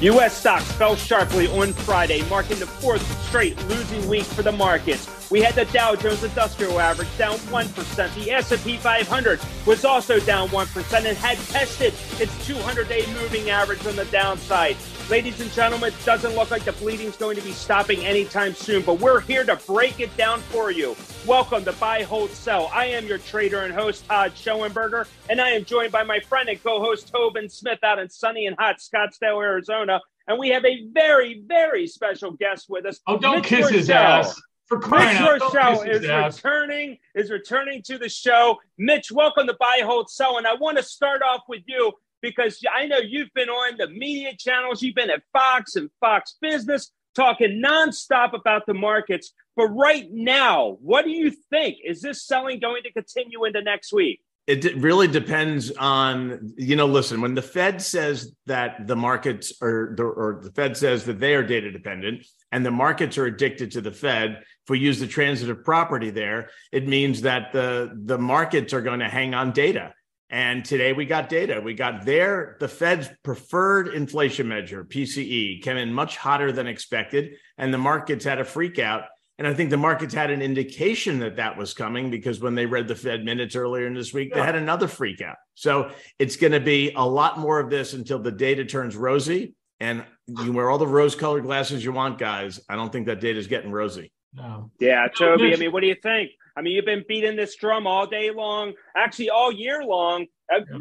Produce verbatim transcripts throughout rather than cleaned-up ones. U S stocks fell sharply on Friday, marking the fourth straight losing week for the markets. We had the Dow Jones Industrial Average down one percent. The S and P five hundred was also down one percent and had tested its two hundred day moving average on the downside. Ladies and gentlemen, it doesn't look like the bleeding's going to be stopping anytime soon, but we're here to break it down for you. Welcome to Buy, Hold, Sell. I am your trader and host, Todd Schoenberger, and I am joined by my friend and co-host, Tobin Smith, out in sunny and hot Scottsdale, Arizona. And we have a very, very special guest with us. Oh, don't Mitch kiss Roschelle. his ass. For crying Mitch Roschelle is returning, is returning to the show. Mitch, welcome to Buy, Hold, Sell. And I want to start off with you because I know you've been on the media channels. You've been at Fox and Fox Business talking nonstop about the markets. But right now, what do you think? Is this selling going to continue into next week? It really depends on, you know, listen, when the Fed says that the markets are, or the Fed says that they are data dependent and the markets are addicted to the Fed, if we use the transitive property there, it means that the, the markets are going to hang on data. And today we got data. We got their, the Fed's preferred inflation measure, P C E, came in much hotter than expected, and the markets had a freak out. And I think the markets had an indication that that was coming because when they read the Fed minutes earlier in this week, they had another freak out. So it's going to be a lot more of this until the data turns rosy. And you wear all the rose-colored glasses you want, guys. I don't think that data is getting rosy. No. Yeah, Toby, I mean, what do you think? I mean, you've been beating this drum all day long, actually all year long.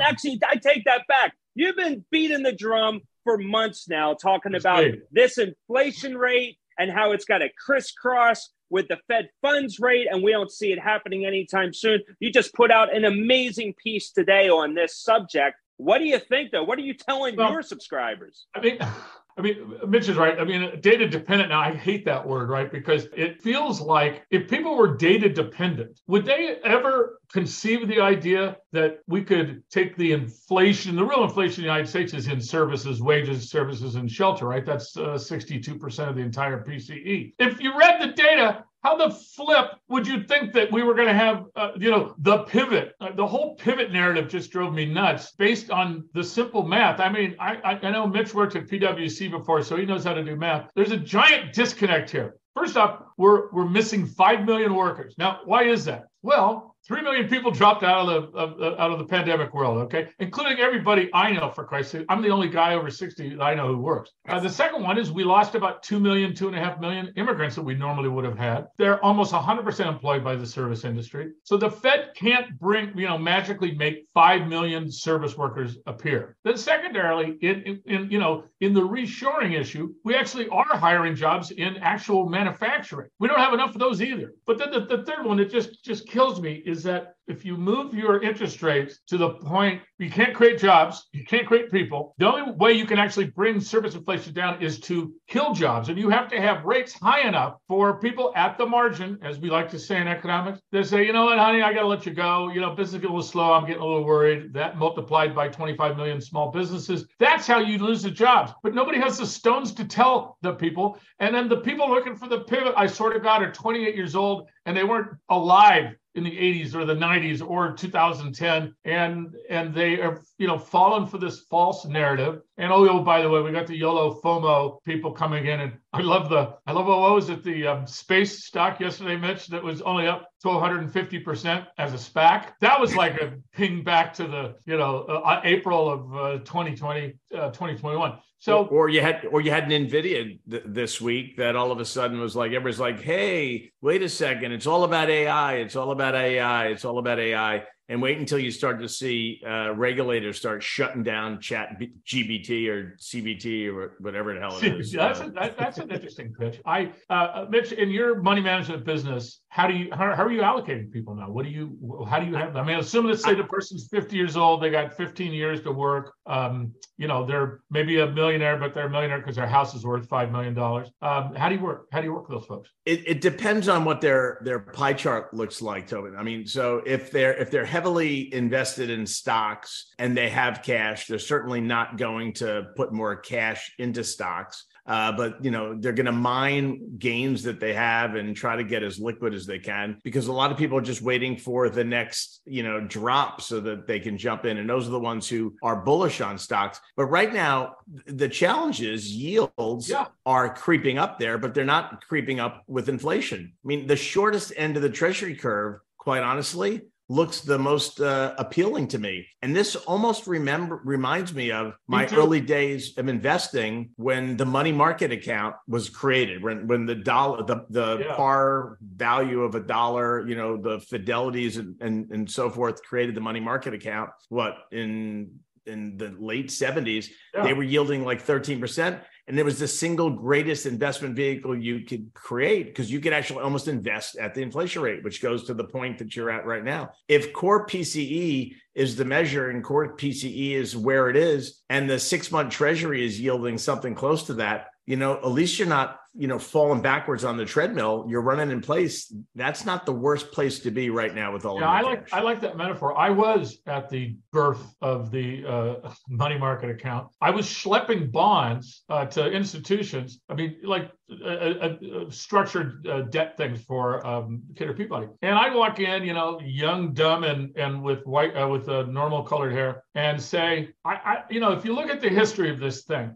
Actually, I take that back. You've been beating the drum for months now talking about this inflation rate and how it's got to crisscross with the Fed funds rate, and we don't see it happening anytime soon. You just put out an amazing piece today on this subject. What do you think, though? What are you telling well, your subscribers? I mean, I mean, Mitch is right. I mean, data dependent. Now, I hate that word, right? Because it feels like if people were data dependent, would they ever conceive the idea that we could take the inflation, the real inflation in the United States is in services, wages, services, and shelter, right? That's uh, sixty-two percent of the entire P C E. If you read the data, how the flip would you think that we were going to have, uh, you know, the pivot? Uh, the whole pivot narrative just drove me nuts based on the simple math. I mean, I, I, I know Mitch worked at PwC before, so he knows how to do math. There's a giant disconnect here. First off, we're we're missing five million workers. Now, why is that? Well, three million people dropped out of the of, out of the pandemic world, okay? Including everybody I know, for Christ's sake. I'm the only guy over sixty that I know who works. Uh, the second one is we lost about two million, two point five million immigrants that we normally would have had. They're almost one hundred percent employed by the service industry. So the Fed can't bring, you know, magically make five million service workers appear. Then secondarily, in, in, in you know, in the reshoring issue, we actually are hiring jobs in actual manufacturing. We don't have enough of those either. But then the, the third one that just, just kills me is that if you move your interest rates to the point you can't create jobs, you can't create people, the only way you can actually bring service inflation down is to kill jobs. And you have to have rates high enough for people at the margin, as we like to say in economics, they say, you know what, honey, I got to let you go. You know, business is getting a little slow. I'm getting a little worried. That multiplied by twenty-five million small businesses. That's how you lose the jobs. But nobody has the stones to tell the people. And then the people looking for the pivot, I swear to God, are twenty-eight years old and they weren't alive in the eighties or the nineties or two thousand ten, and and they are, you know, fallen for this false narrative. And oh, oh, by the way, we got the YOLO FOMO people coming in, and I love the I love what was it the um, space stock yesterday, Mitch, that was only up to one hundred fifty percent as a SPAC. That was like a ping back to the you know uh, April of uh, twenty twenty, uh, twenty twenty-one. So or, or you had or you had an Nvidia th- this week that all of a sudden was like everybody's like, hey, wait a second, it's all about A I, it's all about AI, it's all about AI. And wait until you start to see uh, regulators start shutting down Chat B- G B T or C B T or whatever the hell it is. That's, a, that, that's an interesting pitch. I, uh, Mitch, in your money management business, how do you how, how are you allocating people now? What do you how do you have? I mean, assume let's say the person's fifty years old, they got fifteen years to work. Um, you know, they're maybe a millionaire, but they're a millionaire because their house is worth five million dollars. Um, how do you work? How do you work with those folks? It, it depends on what their their pie chart looks like, Tobin. I mean, so if they're if they're heavily invested in stocks and they have cash, they're certainly not going to put more cash into stocks. Uh, but, you know, they're going to mine gains that they have and try to get as liquid as they can, because a lot of people are just waiting for the next, you know, drop so that they can jump in. And those are the ones who are bullish on stocks. But right now, the challenge is yields yeah. are creeping up there, but they're not creeping up with inflation. I mean, the shortest end of the Treasury curve, quite honestly, looks the most uh, appealing to me. And this almost remember reminds me of my early days of investing when the money market account was created, when when the dollar, the, the yeah. par value of a dollar, you know, the Fidelities and, and, and so forth created the money market account, what, in in the late seventies, yeah. they were yielding like thirteen percent. And it was the single greatest investment vehicle you could create, because you could actually almost invest at the inflation rate, which goes to the point that you're at right now. If core P C E is the measure and core P C E is where it is, and the six-month Treasury is yielding something close to that, you know, at least you're not, you know, falling backwards on the treadmill. You're running in place. That's not the worst place to be right now with all. Yeah, I like I like that metaphor. I was at the birth of the uh, money market account. I was schlepping bonds uh, to institutions. I mean, like uh, uh, structured uh, debt things for um, Kidder Peabody. And I walk in, you know, young, dumb, and and with white uh, with uh, normal colored hair, and say, I, I, you know, if you look at the history of this thing,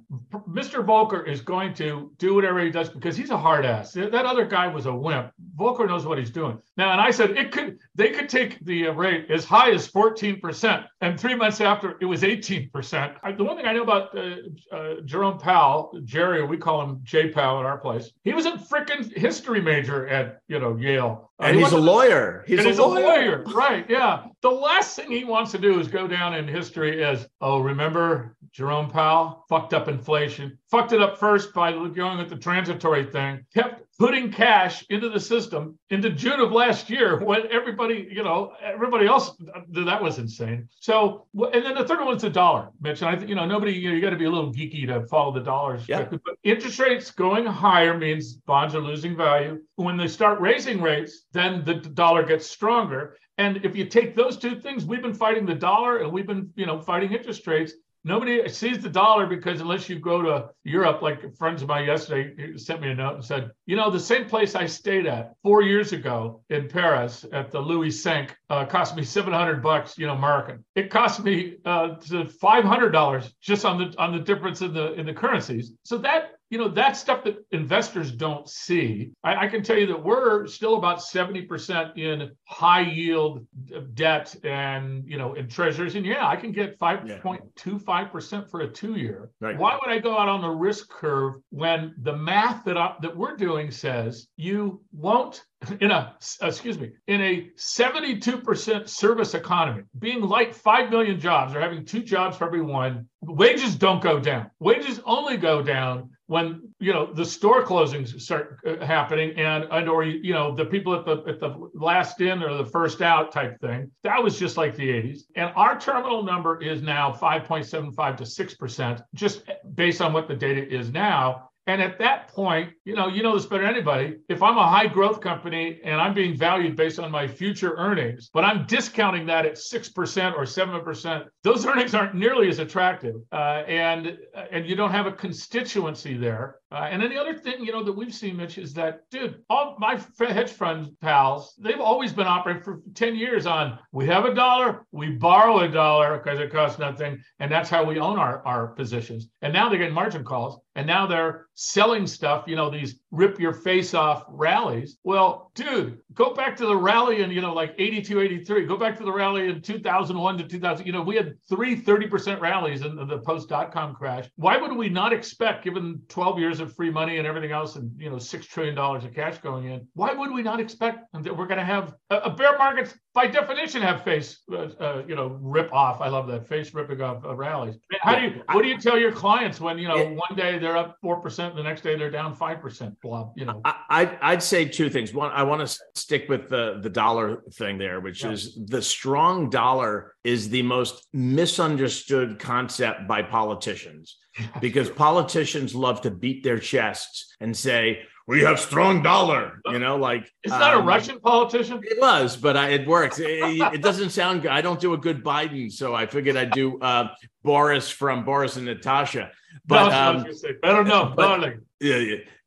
Mister Volcker is going to do whatever he does because he's a hard ass. That other guy was a wimp. Volcker knows what he's doing. Now, and I said it could they could take the rate as high as fourteen percent. And three months after, it was eighteen percent. I, the one thing I know about uh, uh, Jerome Powell, Jerry, we call him J Powell at our place. He was a freaking history major at, you know, Yale. Uh, and he he's a lawyer. He's, and a, he's lawyer. a lawyer. Right. Yeah. The last thing he wants to do is go down in history as, oh, remember Jerome Powell fucked up inflation, fucked it up first by going with the transitory thing, kept putting cash into the system into June of last year when everybody, you know, everybody else, that was insane. So, and then the third one's the dollar, Mitch. And I think, you know, nobody, you know, you got to be a little geeky to follow the dollars. Yeah. But interest rates going higher means bonds are losing value. When they start raising rates, then the dollar gets stronger. And if you take those two things, we've been fighting the dollar and we've been, you know, fighting interest rates. Nobody sees the dollar because unless you go to Europe, like friends of mine yesterday sent me a note and said, you know, the same place I stayed at four years ago in Paris at the Louis Cinq uh, cost me seven hundred bucks, you know, American. It cost me uh, five hundred dollars just on the on the difference in the in the currencies. So that. You know, that's stuff that investors don't see. I, I can tell you that we're still about seventy percent in high yield debt and, you know, in treasuries. And yeah, I can get five point two five percent yeah. for a two year. Right. Why would I go out on the risk curve when the math that I, that we're doing says you won't, in a, excuse me, in a seventy-two percent service economy, being like five million jobs or having two jobs for every one, wages don't go down. Wages only go down when, you know, the store closings start happening and, and or, you know, the people at the, at the last in or the first out type thing. That was just like the eighties. And our terminal number is now five point seven five to six percent, just based on what the data is now. And at that point, you know, you know this better than anybody. If I'm a high growth company and I'm being valued based on my future earnings, but I'm discounting that at six percent or seven percent, those earnings aren't nearly as attractive. Uh, and and you don't have a constituency there. Uh, and then the other thing, you know, that we've seen, Mitch, is that, dude, all my hedge fund pals, they've always been operating for ten years on, we have a dollar, we borrow a dollar because it costs nothing. And that's how we own our, our positions. And now they get margin calls. And now they're selling stuff, you know, these rip your face off rallies. Well, dude, go back to the rally in, you know, like eighty-two, eighty-three. Go back to the rally in two thousand one to two thousand. You know, we had three thirty percent rallies in the post-dot-com crash. Why would we not expect, given twelve years of free money and everything else and, you know, six trillion dollars of cash going in, why would we not expect that we're going to have a, a bear market by definition have face, uh, uh, you know, rip off. I love that, face ripping off uh, rallies. How do you, what do you tell your clients when, you know, it, one day they're up four percent, the next day they're down five percent, blah, you know? I, I'd say two things. One, I want to stick with the, the dollar thing there, which yeah. is the strong dollar is the most misunderstood concept by politicians because politicians love to beat their chests and say, we have strong dollar, you know, like. It's not um, a Russian politician. It was, but I, it works. It, it doesn't sound good. I don't do a good Biden. So I figured I'd do uh, Boris from Boris and Natasha. But no, um, I don't know. But, Yeah,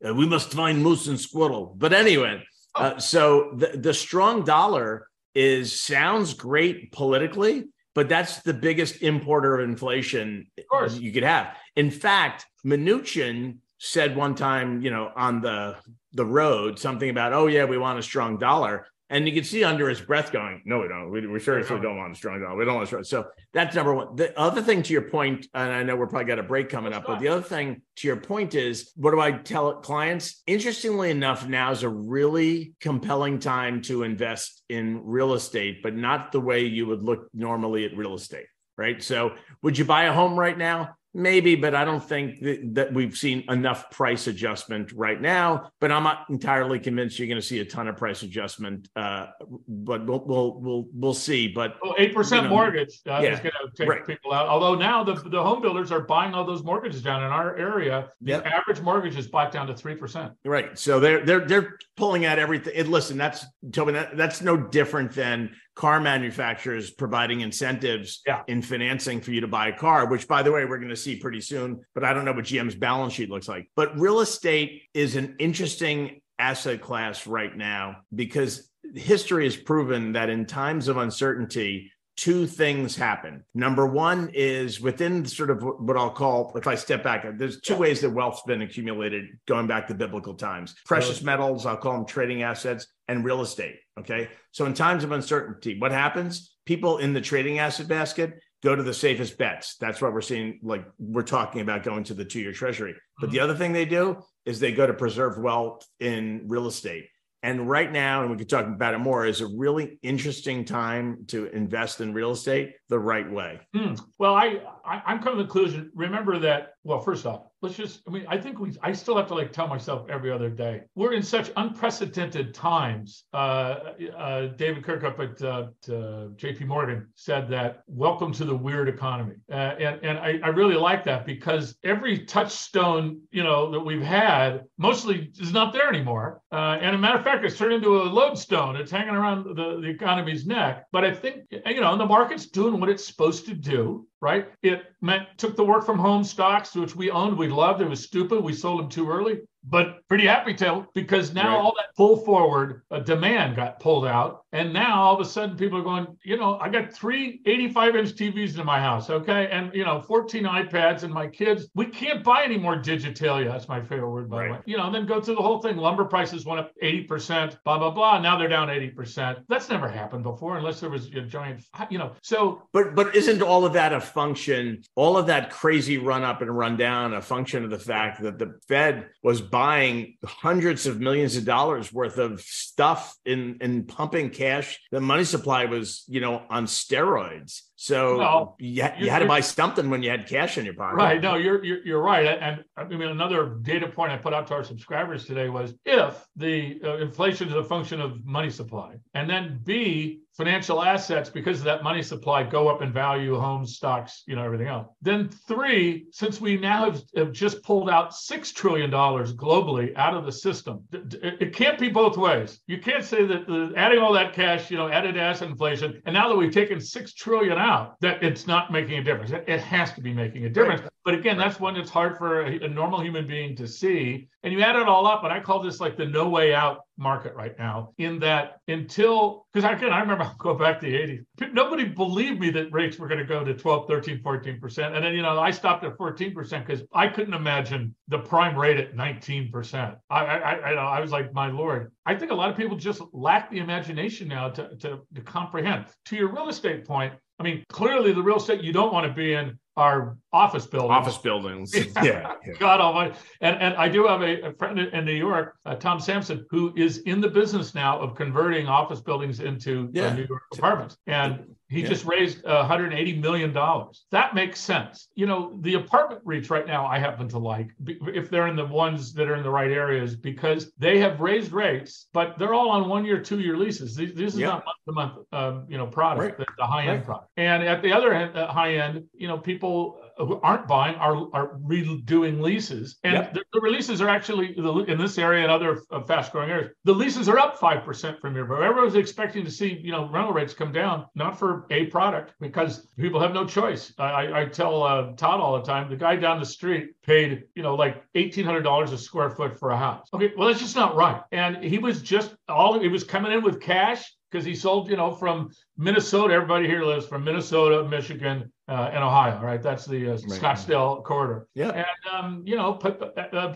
yeah. We must find moose and squirrel. But anyway, oh. uh, so the, the strong dollar is sounds great politically, but that's the biggest importer of inflation of you could have. In fact, Mnuchin said one time, you know, on the the road, something about, oh, yeah, we want a strong dollar. And you can see under his breath going, no, we don't. We, we seriously don't want a strong dollar. We don't want a strong. So that's number one. The other thing to your point, and I know we're probably got a break coming up, but the other thing to your point is, what do I tell clients? Interestingly enough, now is a really compelling time to invest in real estate, but not the way you would look normally at real estate, right? So would you buy a home right now? Maybe, but I don't think that, that we've seen enough price adjustment right now. But I'm not entirely convinced you're going to see a ton of price adjustment. Uh, but we'll we'll we'll, we'll see. But well, eight percent you know, mortgage uh, yeah, is going to take right. people out. Although now the, the home builders are buying all those mortgages down in our area. The yep. average mortgage is back down to three percent. Right. So they're they're they're pulling out everything. And listen, that's Tobin. That, that's no different than car manufacturers providing incentives yeah. in financing for you to buy a car, which, by the way, we're going to see pretty soon, but I don't know what G M's balance sheet looks like. But real estate is an interesting asset class right now because history has proven that in times of uncertainty, two things happen. Number one is within sort of what I'll call, if I step back, there's two ways that wealth's been accumulated going back to biblical times. Precious metals, I'll call them trading assets, and real estate, okay? So in times of uncertainty, what happens? People in the trading asset basket go to the safest bets. That's what we're seeing, like we're talking about going to the two-year treasury. But the other thing they do is they go to preserve wealth in real estate. And right now, and we could talk about it more, is a really interesting time to invest in real estate the right way. Mm. Well, I, I I'm coming to the conclusion. Remember that. Well, first off, let's just. I mean, I think we. I still have to like tell myself every other day. We're in such unprecedented times. Uh, uh, David Kirk up at uh, uh, J P Morgan said that. Welcome to the weird economy, uh, and and I, I really like that because every touchstone you know that we've had mostly is not there anymore. Uh, and a matter of fact. It's turned into a lodestone. It's hanging around the, the economy's neck. But I think, you know, the market's doing what it's supposed to do, right? It meant took the work from home stocks, which we owned, we loved. It was stupid. We sold them too early. But pretty happy to because now right. all that pull forward uh, demand got pulled out. And now all of a sudden people are going, you know, I got three eighty-five inch T Vs in my house. Okay. And, you know, fourteen iPads and my kids, we can't buy any more digitalia. That's my favorite word, by right. the way. You know, then go through the whole thing. Lumber prices went up eighty percent, blah, blah, blah. Now they're down eighty percent. That's never happened before unless there was a giant, you know, so. But, but isn't all of that a function, all of that crazy run up and run down, a function of the fact that the Fed was buying hundreds of millions of dollars worth of stuff in, in pumping cash. The money supply was, you know, on steroids. So well, you, you had to buy something when you had cash in your pocket. Right. No, you're, you're you're right. And I mean, another data point I put out to our subscribers today was if the uh, inflation is a function of money supply, and then B, financial assets, because of that money supply, go up in value, homes, stocks, you know, everything else. Then three, since we now have, have just pulled out six trillion dollars globally out of the system, it, it can't be both ways. You can't say that the, adding all that cash, you know, added asset inflation, and now that we've taken six trillion dollars out, that it's not making a difference. It, it has to be making a difference. Right. But again, right. that's one that's hard for a, a normal human being to see. And you add it all up, and I call this like the no way out market right now, in that until, because I can, I remember I'll go back to the eighties, nobody believed me that rates were going to go to twelve, thirteen, fourteen percent. And then, you know, I stopped at fourteen percent because I couldn't imagine the prime rate at nineteen percent. I, I, I, I was like, my Lord. I think a lot of people just lack the imagination now to, to, to comprehend. To your real estate point, I mean, clearly the real estate you don't want to be in are office buildings. Office buildings. Yeah. yeah, yeah. God almighty. And, and I do have a, a friend in New York, uh, Tom Sampson, who is in the business now of converting office buildings into yeah. uh, New York apartments. And he yeah. just raised uh, one hundred eighty million dollars. That makes sense. You know, the apartment REITs right now I happen to like, if they're in the ones that are in the right areas, because they have raised rates, but they're all on one-year, two-year leases. This, this is yeah. not month-to-month, um, you know, product, right. the, the high-end right. product. And at the other end, uh, high end, you know, people... who aren't buying are, are redoing leases. And yep. the, the releases are actually, the, in this area and other uh, fast-growing areas, the leases are up five percent from year. But everyone's expecting to see, you know, rental rates come down, not for a product, because people have no choice. I, I tell uh, Todd all the time, the guy down the street paid, you know, like eighteen hundred dollars a square foot for a house. Okay, well, that's just not right. And he was just all, he was coming in with cash, because he sold, you know, from Minnesota. Everybody here lives from Minnesota, Michigan, uh, and Ohio, right? That's the uh, right. Scottsdale corridor. Yeah. And, um, you know,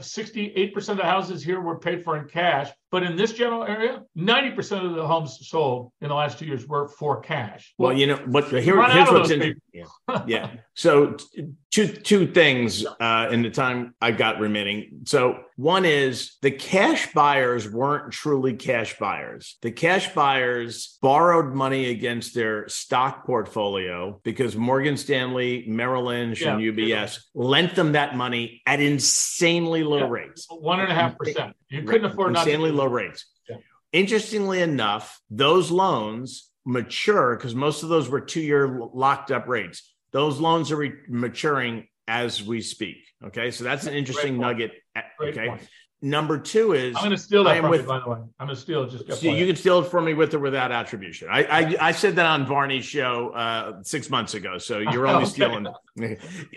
sixty-eight percent of the houses here were paid for in cash. But in this general area, ninety percent of the homes sold in the last two years were for cash. Well, well you know, but here, here's what's interesting. Yeah. yeah. So two two things uh, in the time I got remaining. So one is the cash buyers weren't truly cash buyers. The cash buyers borrowed money against their stock portfolio because Morgan Stanley, Merrill Lynch, yeah, and U B S lent them that money at insanely low yeah. rates. One and a half percent. You couldn't right. afford insanely not to- low rates. Yeah. Interestingly enough, those loans mature because most of those were two-year locked up rates. Those loans are re- maturing as we speak. Okay, so that's an interesting nugget. Great okay. Point. Number two is I'm going to steal that from with, you, by the way. I'm going to steal it. Just so you can steal it from me with or without attribution. I I, I said that on Varney's show uh, six months ago. So you're only okay. stealing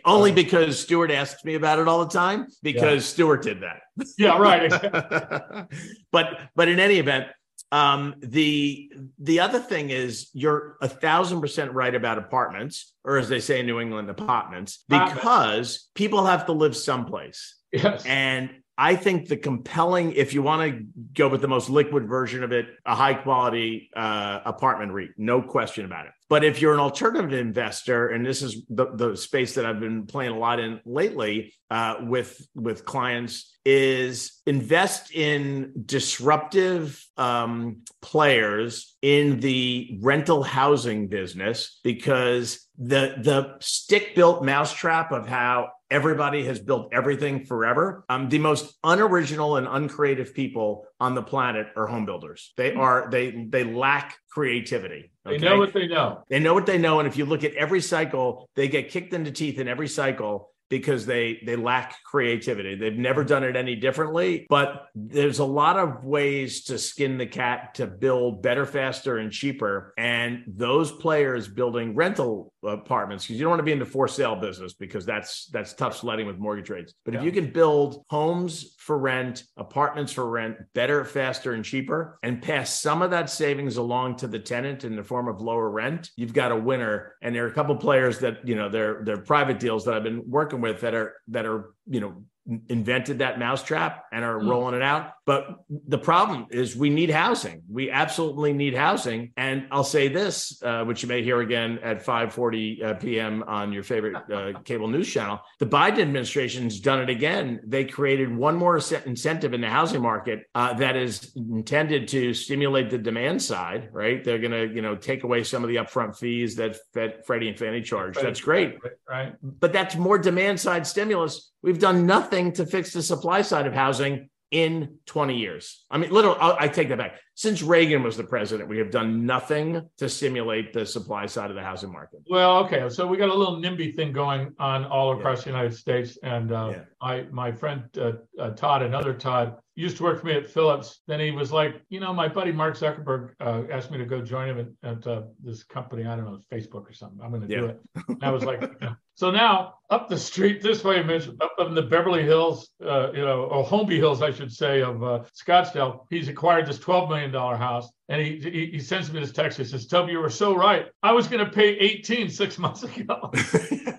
only because Stuart asks me about it all the time because yeah. Stuart did that. Yeah, right. Exactly. but but in any event. Um, the the other thing is you're a thousand percent right about apartments, or as they say in New England, apartments, because people have to live someplace. Yes. And I think the compelling, if you want to go with the most liquid version of it, a high quality uh, apartment REIT, no question about it. But if you're an alternative investor, and this is the, the space that I've been playing a lot in lately uh, with, with clients, is invest in disruptive um, players in the rental housing business, because the the stick-built mousetrap of how everybody has built everything forever. Um, the most unoriginal and uncreative people on the planet are home builders. They are they they lack creativity. Okay? They know what they know. They know what they know. And if you look at every cycle, they get kicked in the teeth in every cycle because they they lack creativity. They've never done it any differently, but there's a lot of ways to skin the cat to build better, faster, and cheaper. And those players building rental apartments, because you don't want to be in the for sale business because that's that's tough sledding with mortgage rates. But yeah. if you can build homes for rent, apartments for rent, better, faster, and cheaper, and pass some of that savings along to the tenant in the form of lower rent, you've got a winner. And there are a couple of players that, you know, they're they're private deals that I've been working with that are that are you know invented that mousetrap and are mm. rolling it out. But the problem is we need housing. We absolutely need housing. And I'll say this, uh, which you may hear again at five forty uh, p m on your favorite uh, cable news channel. The Biden administration's done it again. They created one more incentive in the housing market uh, that is intended to stimulate the demand side, right? They're going to, you know, take away some of the upfront fees that Fed, Freddie and Fannie charge. Freddie, that's great. Right. But that's more demand side stimulus. We've done nothing to fix the supply side of housing in twenty years. I mean, literally, I'll, I take that back. Since Reagan was the president, we have done nothing to stimulate the supply side of the housing market. Well, okay. So we got a little NIMBY thing going on all across yeah. the United States. And uh, yeah. I, my friend uh, uh, Todd, another Todd, used to work for me at Phillips. Then he was like, you know, my buddy Mark Zuckerberg uh, asked me to go join him at, at uh, this company. I don't know, Facebook or something. I'm going to yeah. do it. And I was like, yeah. So now up the street this way, Mitch, up in the Beverly Hills, uh, you know, or Holmby Hills, I should say, of uh, Scottsdale, he's acquired this twelve million dollars house. And he, he he sends me this text. He says, Toby, you were so right. I was going to pay eighteen six months ago.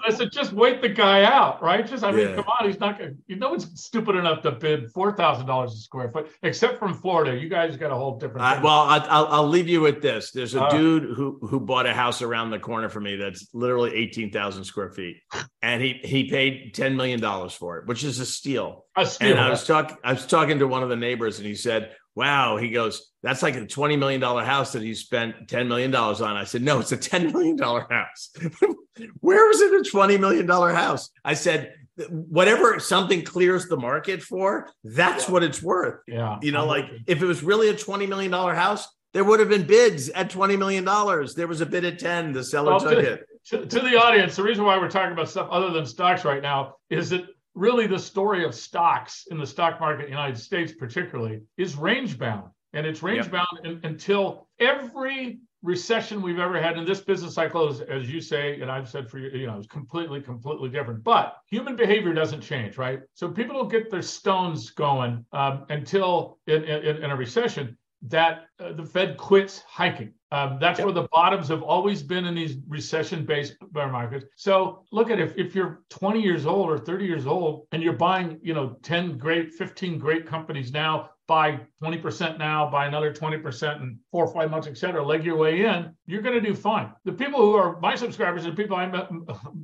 I said, just wait the guy out, right? Just I mean, yeah. come on, he's not going. You know, it's stupid enough to bid four thousand dollars a square foot, except from Florida. You guys got a whole different. I, well, I, I'll I'll leave you with this. There's a uh, dude who who bought a house around the corner from me that's literally eighteen thousand square feet, and he he paid ten million dollars for it, which is a steal. A steal. And I was talking I was talking to one of the neighbors, and he said, wow, he goes, that's like a twenty million dollars house that he spent ten million dollars on. I said, no, it's a ten million dollars house. Where was it a twenty million dollars house? I said, whatever something clears the market for, that's what it's worth. Yeah. You know, like if it was really a twenty million dollars house, there would have been bids at twenty million dollars. There was a bid at ten. The seller took it. to, to the audience, the reason why we're talking about stuff other than stocks right now is that really the story of stocks in the stock market in the United States particularly is range bound. And it's range bound yep. in, until every recession we've ever had in this business cycle, is, as you say, and I've said for you, you know, it's completely, completely different. But human behavior doesn't change, right? So people don't get their stones going um, until in, in, in a recession that uh, the Fed quits hiking. Um, that's yep. where the bottoms have always been in these recession-based bear markets. So look at if if you're twenty years old or thirty years old and you're buying, you know, ten great, fifteen great companies now, buy twenty percent now, buy another twenty percent in four or five months, et cetera, leg your way in, you're going to do fine. The people who are my subscribers and people I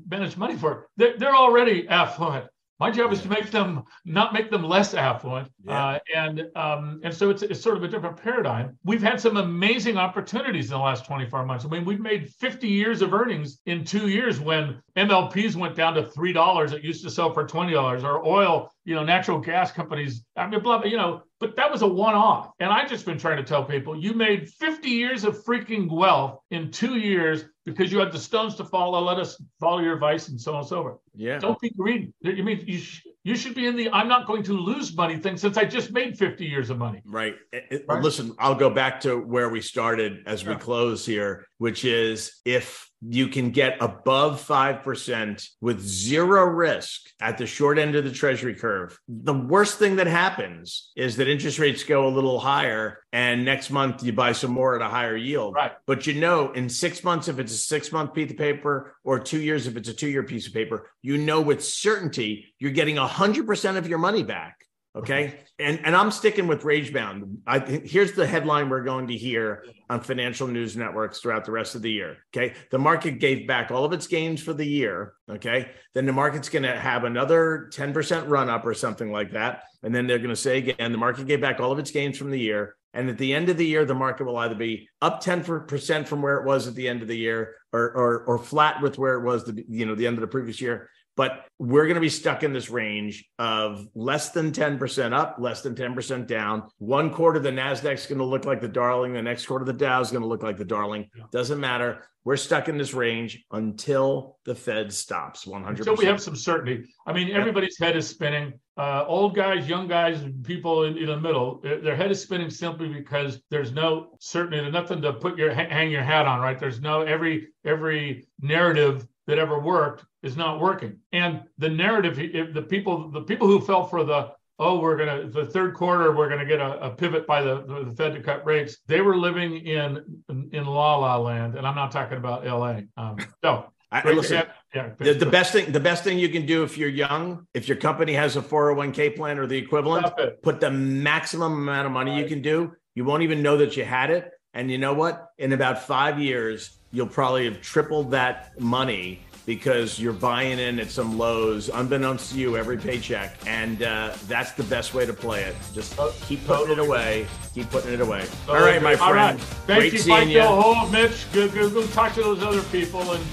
manage money for, they're, they're already affluent. My job is to make them, not make them less affluent. Yeah. Uh, and um, and so it's, it's sort of a different paradigm. We've had some amazing opportunities in the last twenty-four months. I mean, we've made fifty years of earnings in two years when M L Ps went down to three dollars. It used to sell for twenty dollars, or oil, you know, natural gas companies, I mean, blah, blah, you know, but that was a one-off. And I've just been trying to tell people, you made fifty years of freaking wealth in two years because you had the stones to follow. Let us follow your advice and so on and so forth. Yeah. Don't be greedy. You mean you, sh- you should be in the I'm not going to lose money thing since I just made fifty years of money. Right. It, right? Listen, I'll go back to where we started as yeah. we close here, which is if you can get above five percent with zero risk at the short end of the treasury curve, the worst thing that happens is that interest rates go a little higher and next month you buy some more at a higher yield. Right. But you know, in six months, if it's a six-month piece of paper, or two years if it's a two-year piece of paper, you know with certainty you're getting one hundred percent of your money back. Okay. And and I'm sticking with rage bound. I here's the headline we're going to hear on financial news networks throughout the rest of the year. Okay. The market gave back all of its gains for the year. Okay. Then the market's going to have another ten percent run up or something like that. And then they're going to say again, the market gave back all of its gains from the year. And at the end of the year, the market will either be up ten percent from where it was at the end of the year, or or, or flat with where it was the, you know, the end of the previous year. But we're going to be stuck in this range of less than ten percent up, less than ten percent down. One quarter, the NASDAQ's going to look like the darling. The next quarter, the Dow's going to look like the darling. Doesn't matter. We're stuck in this range until the Fed stops one hundred percent. Until we have some certainty. I mean, everybody's head is spinning. Uh, old guys, young guys, people in, in the middle, their head is spinning simply because there's no certainty. There's nothing to put your hang your hat on, right? There's no every every narrative that ever worked is not working. And the narrative, if the people, the people who fell for the, oh, we're going to, the third quarter, we're going to get a, a pivot by the, the Fed to cut rates. They were living in, in, in la la land. And I'm not talking about L A. Um, so I, I listen, at, yeah, the, the best thing, the best thing you can do if you're young, if your company has a four oh one k plan or the equivalent, put the maximum amount of money right. you can do. You won't even know that you had it. And you know what? In about five years, you'll probably have tripled that money because you're buying in at some lows, unbeknownst to you, every paycheck. And uh, that's the best way to play it. Just keep putting it away. Keep putting it away. All right, my friend. All right. Thank you, Mike. Go home, Mitch. Go, go, go talk to those other people. And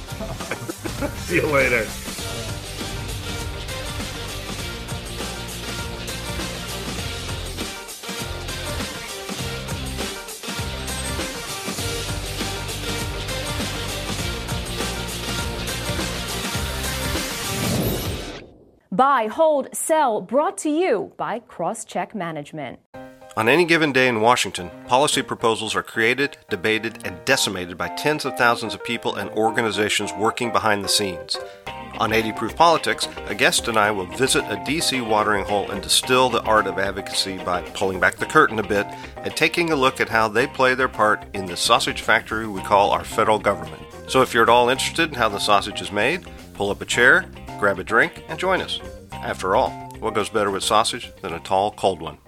see you later. Buy, Hold, Sell, brought to you by Crosscheck Management. On any given day in Washington, policy proposals are created, debated, and decimated by tens of thousands of people and organizations working behind the scenes. On eighty Proof Politics, a guest and I will visit a D C watering hole and distill the art of advocacy by pulling back the curtain a bit and taking a look at how they play their part in the sausage factory we call our federal government. So if you're at all interested in how the sausage is made, pull up a chair, grab a drink, and join us. After all, what goes better with sausage than a tall, cold one?